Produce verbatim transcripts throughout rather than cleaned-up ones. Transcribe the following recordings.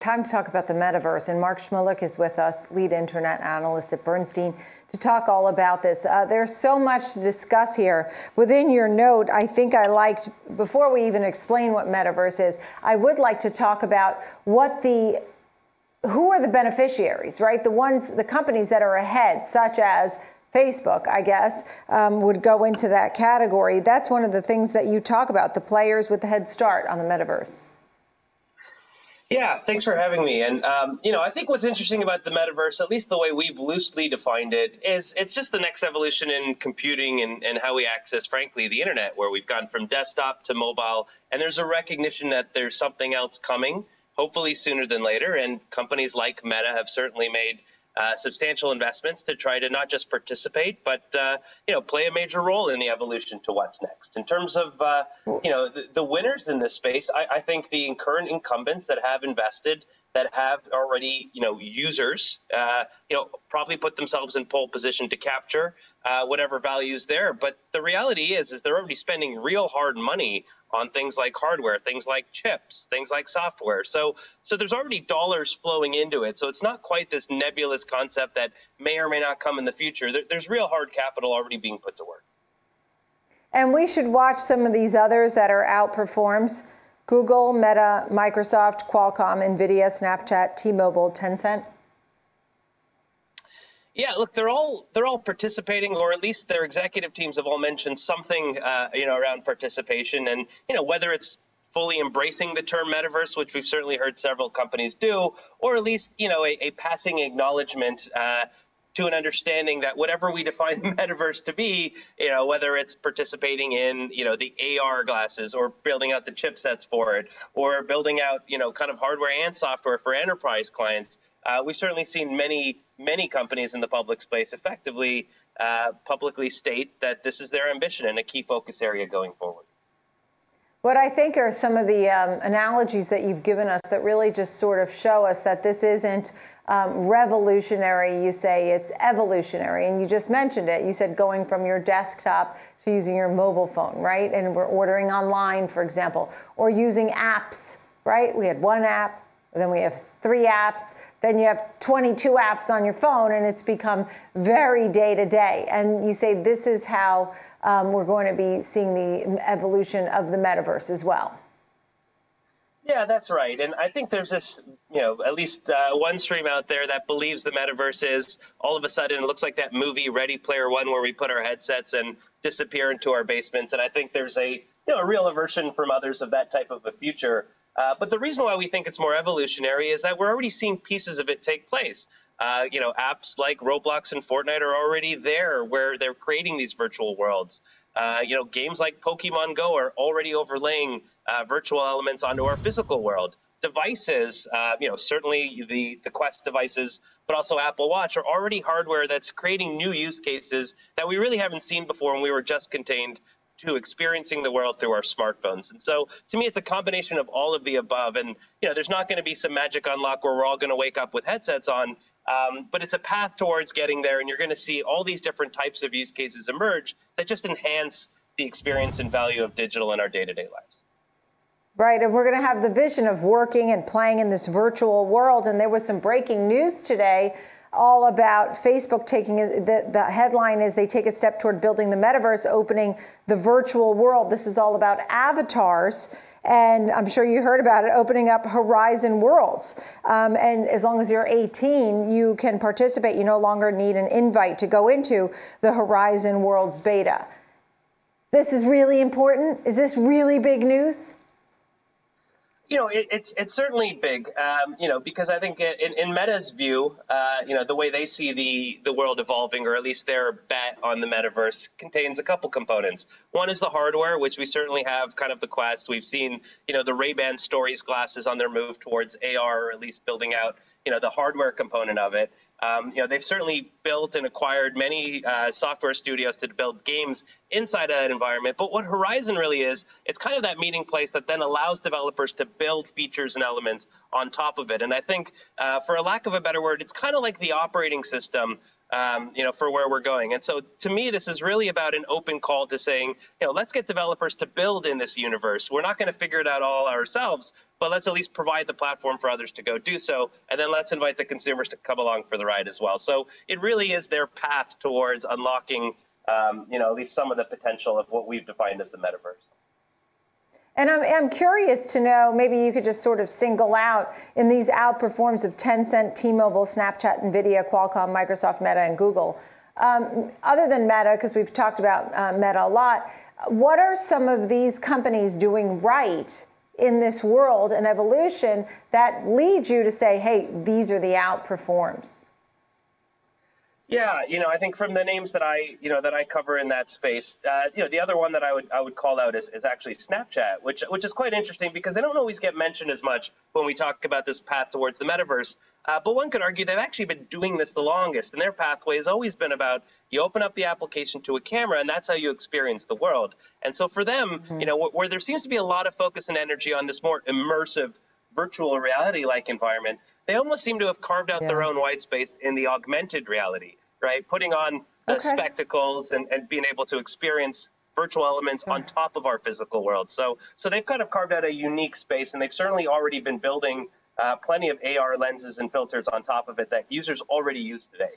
Time to talk about the metaverse, and Mark Shmulik is with us, lead internet analyst at Bernstein, to talk all about this. Uh, there's so much to discuss here. Within your note, I think I liked, before we even explain what metaverse is, I would like to talk about what the, who are the beneficiaries, right? The ones, the companies that are ahead, such as Facebook, I guess, um, would go into that category. That's one of the things that you talk about, the players with the head start on the metaverse. Yeah, thanks for having me. And, um, you know, I think what's interesting about the metaverse, at least the way we've loosely defined it, is it's just the next evolution in computing and, and how we access, frankly, the internet, where we've gone from desktop to mobile. And there's a recognition that there's something else coming, hopefully sooner than later. And companies like Meta have certainly made uh, substantial investments to try to not just participate, but, uh, you know, play a major role in the evolution to what's next. In terms of, uh, you know, the, the winners in this space, I, I think the current incumbents that have invested, that have already, you know, users, uh, you know, probably put themselves in pole position to capture uh, whatever value is there. But the reality is, is they're already spending real hard money on things like hardware, things like chips, things like software. So so there's already dollars flowing into it. So it's not quite this nebulous concept that may or may not come in the future. There, there's real hard capital already being put to work. And we should watch some of these others that are outperforms: Google, Meta, Microsoft, Qualcomm, Nvidia, Snapchat, T-Mobile, Tencent. Yeah, look, they're all they're all participating, or at least their executive teams have all mentioned something, uh, you know, around participation, and you know whether it's fully embracing the term metaverse, which we've certainly heard several companies do, or at least you know a, a passing acknowledgement uh, to an understanding that whatever we define the metaverse to be, you know, whether it's participating in you know the A R glasses, or building out the chipsets for it, or building out you know kind of hardware and software for enterprise clients. Uh, we've certainly seen many, many companies in the public space effectively uh, publicly state that this is their ambition and a key focus area going forward. What I think are some of the um, analogies that you've given us that really just sort of show us that this isn't um, revolutionary, you say it's evolutionary. And you just mentioned it. You said going from your desktop to using your mobile phone, right? And we're ordering online, for example, or using apps, right? We had one app. Then we have three apps, then you have twenty-two apps on your phone, and it's become very day-to-day. And you say this is how um, we're going to be seeing the evolution of the metaverse as well. Yeah, that's right. And I think there's this, you know, at least uh, one stream out there that believes the metaverse is all of a sudden, it looks like that movie Ready Player One, where we put our headsets and disappear into our basements. And I think there's a, you know, a real aversion from others of that type of a future. Uh, but the reason why we think it's more evolutionary is that we're already seeing pieces of it take place. Uh, you know, apps like Roblox and Fortnite are already there where they're creating these virtual worlds. Uh, you know, games like Pokemon Go are already overlaying uh, virtual elements onto our physical world. Devices, uh, you know, certainly the, the Quest devices, but also Apple Watch are already hardware that's creating new use cases that we really haven't seen before when we were just contained to experiencing the world through our smartphones. And so to me, it's a combination of all of the above. And, you know, there's not going to be some magic unlock where we're all going to wake up with headsets on, um, but it's a path towards getting there. And you're going to see all these different types of use cases emerge that just enhance the experience and value of digital in our day-to-day lives. Right, and we're going to have the vision of working and playing in this virtual world. And there was some breaking news today all about Facebook taking, the, the headline is they take a step toward building the metaverse, opening the virtual world. This is all about avatars. And I'm sure you heard about it, opening up Horizon Worlds. Um, and as long as you're eighteen, you can participate. You no longer need an invite to go into the Horizon Worlds beta. This is really important. Is this really big news? You know, it, it's it's certainly big, um, you know, because I think in, in Meta's view, uh, you know, the way they see the, the world evolving, or at least their bet on the metaverse, contains a couple components. One is the hardware, which we certainly have kind of the Quest. We've seen, you know, the Ray-Ban Stories glasses on their move towards A R, or at least building out, you know, the hardware component of it. Um, you know, they've certainly built and acquired many uh, software studios to build games inside of that environment. But what Horizon really is, it's kind of that meeting place that then allows developers to build features and elements on top of it. And I think, uh, for a lack of a better word, it's kind of like the operating system um, you know, for where we're going. And so to me, this is really about an open call to saying, you know, let's get developers to build in this universe. We're not going to figure it out all ourselves, but let's at least provide the platform for others to go do so. And then let's invite the consumers to come along for the ride as well. So it really is their path towards unlocking, um, you know, at least some of the potential of what we've defined as the metaverse. And I'm, I'm curious to know, maybe you could just sort of single out in these outperforms of Tencent, T-Mobile, Snapchat, Nvidia, Qualcomm, Microsoft, Meta, and Google. Um, other than Meta, because we've talked about uh, Meta a lot, what are some of these companies doing right in this world and evolution that leads you to say, hey, these are the outperforms? Yeah, you know, I think from the names that I, you know, that I cover in that space, uh, you know, the other one that I would I would call out is, is actually Snapchat, which which is quite interesting because they don't always get mentioned as much when we talk about this path towards the metaverse. Uh, but one could argue they've actually been doing this the longest, and their pathway has always been about you open up the application to a camera, and that's how you experience the world. And so for them, mm-hmm. you know, where, where there seems to be a lot of focus and energy on this more immersive virtual reality-like environment, they almost seem to have carved out yeah. their own white space in the augmented reality, right? Putting on the okay. spectacles and, and being able to experience virtual elements okay. on top of our physical world. So so they've kind of carved out a unique space, and they've certainly already been building uh, plenty of A R lenses and filters on top of it that users already use today.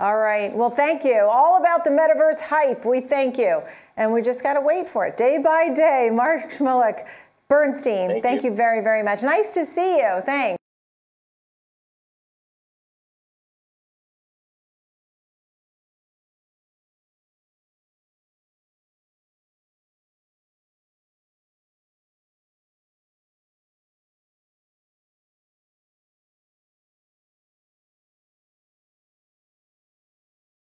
All right. Well, thank you. All about the metaverse hype. We thank you. And we just got to wait for it day by day. Mark Shmulik, Bernstein, thank, thank you. you very, very much. Nice to see you. Thanks.